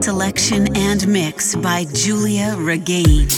Selection and mix by Giulia Regain.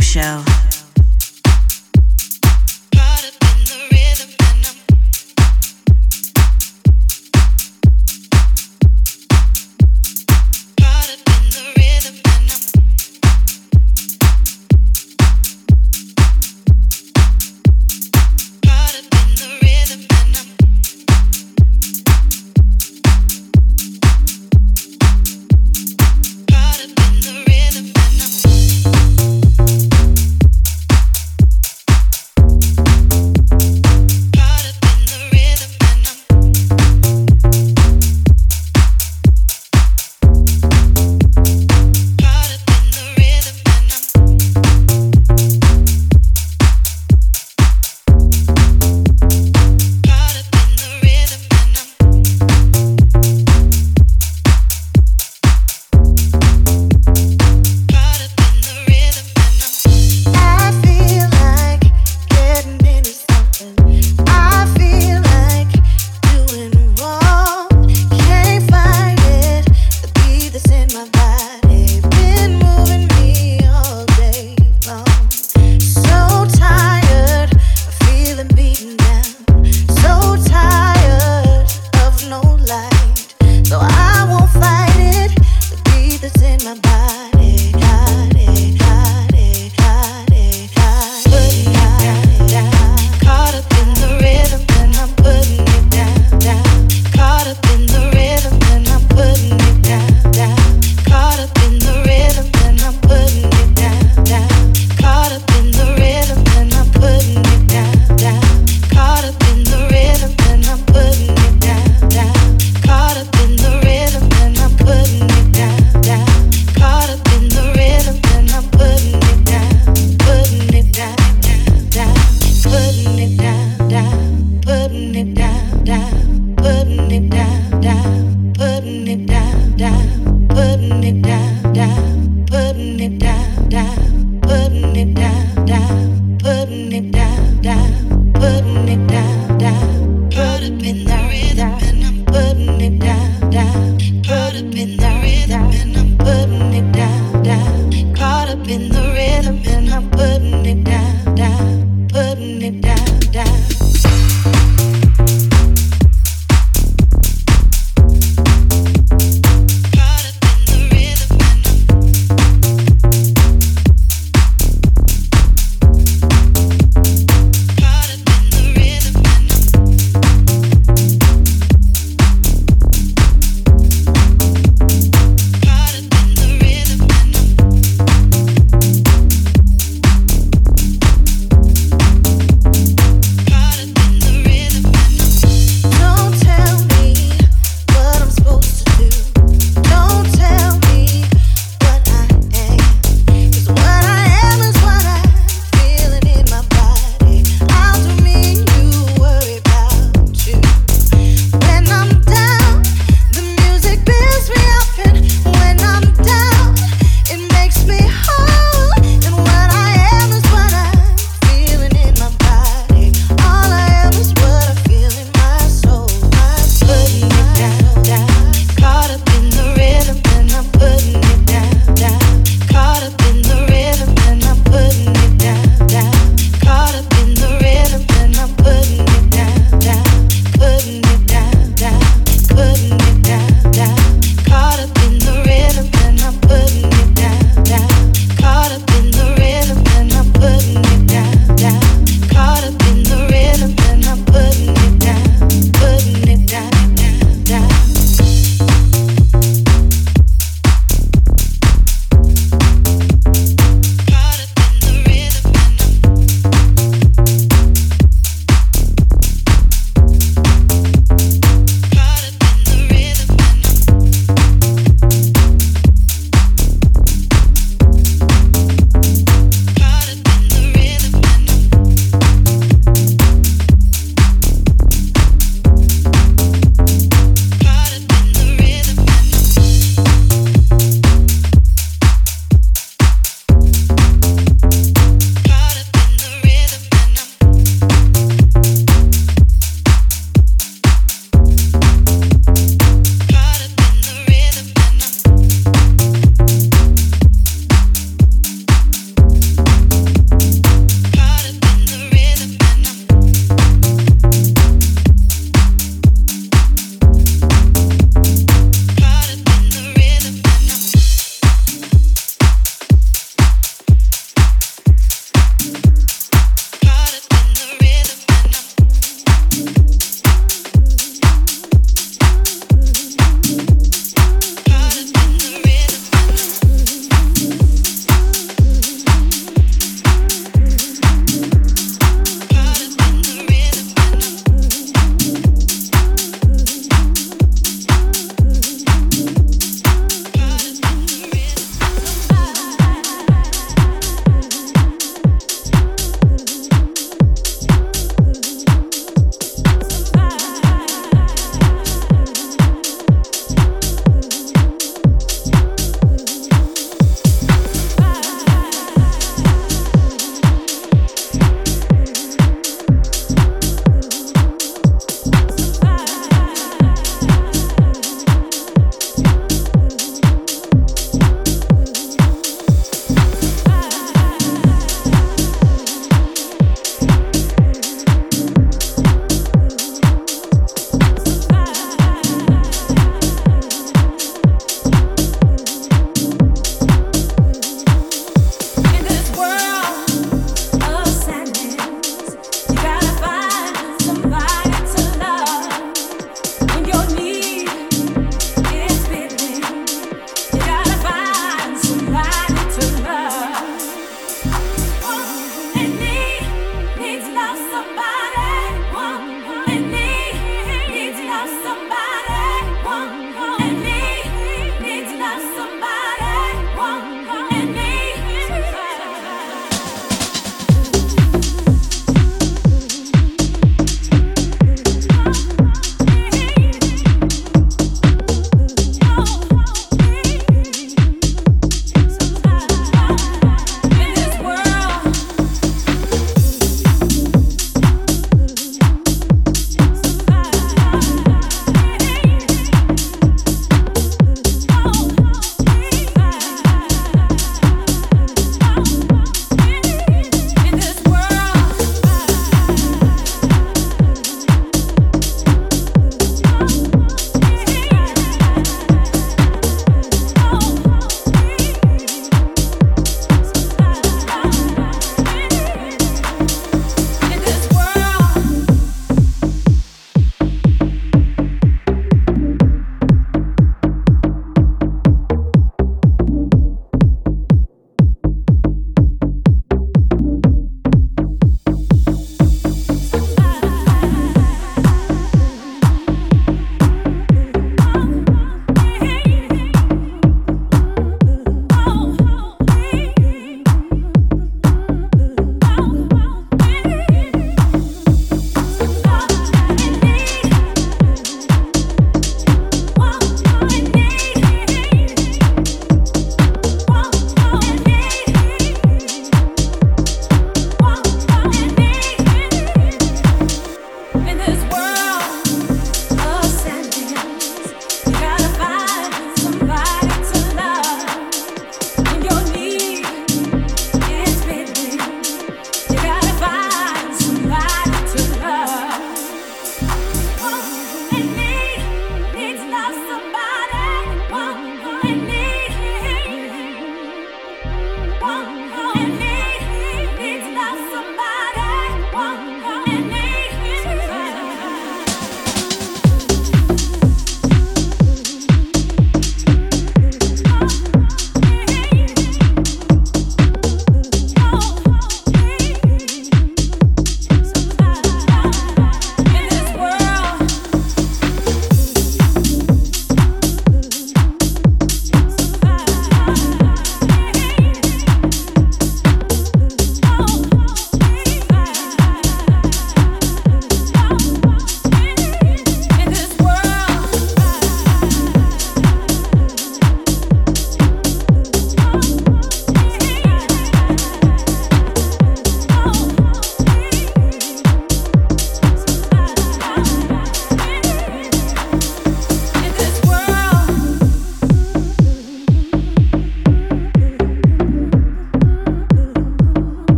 Show.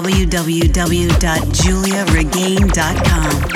www.giuliaregain.com.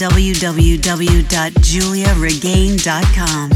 www.giuliaregain.com.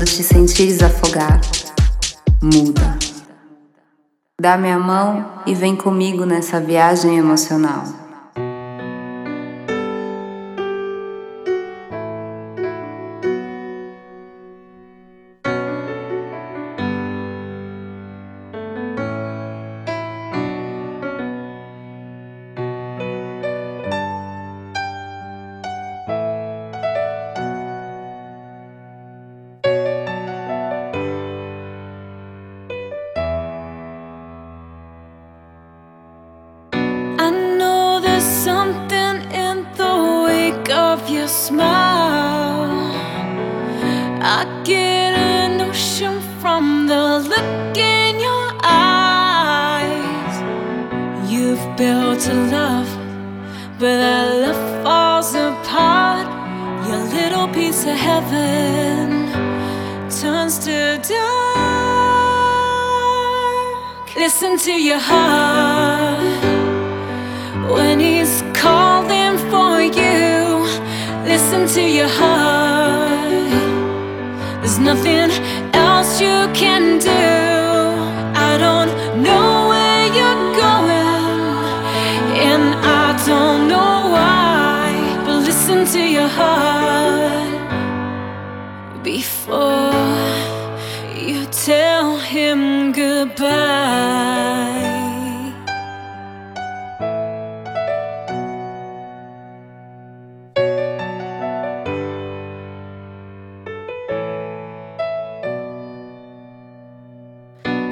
quando te sentires afogado, muda. Dá-me a mão e vem comigo nessa viagem emocional.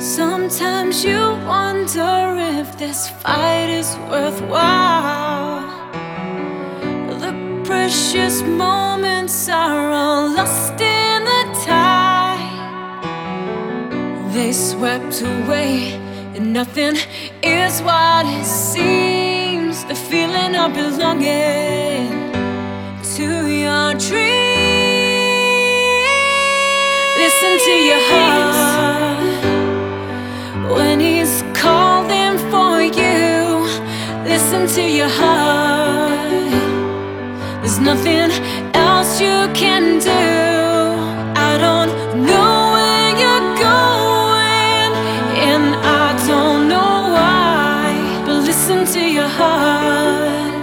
Sometimes you wonder if this fight is worthwhile. The precious moments are all lost in the tide. They swept away and nothing is what it seems. The feeling of belonging to your dreams. Listen to your heart. When he's calling for you, listen to your heart. There's nothing else you can do. I don't know where you're going, and I don't know why, but listen to your heart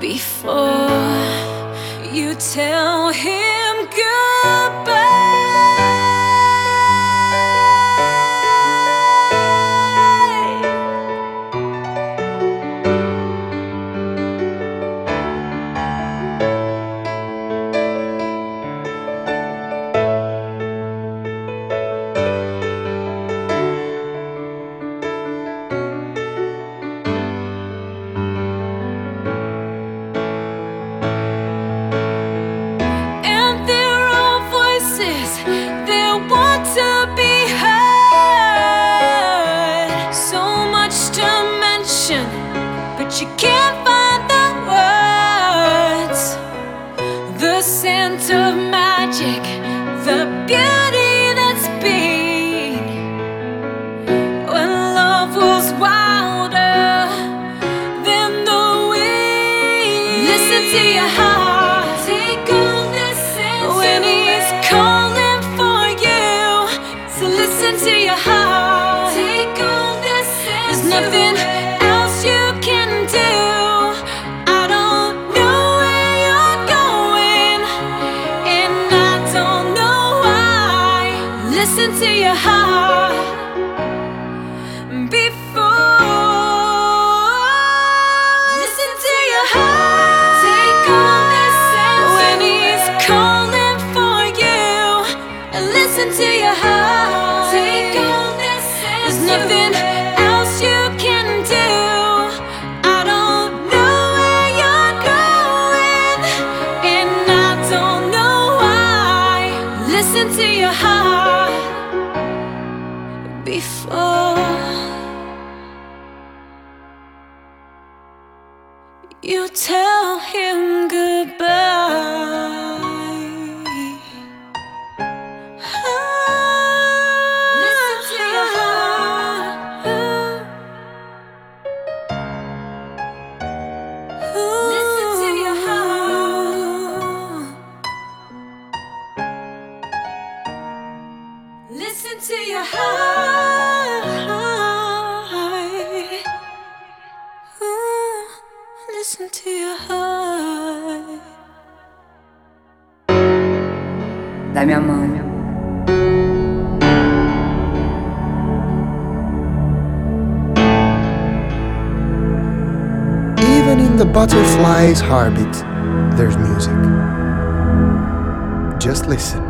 before you tell him goodbye. da mia mamma. Even in the butterfly's heartbeat, there's music. Just listen.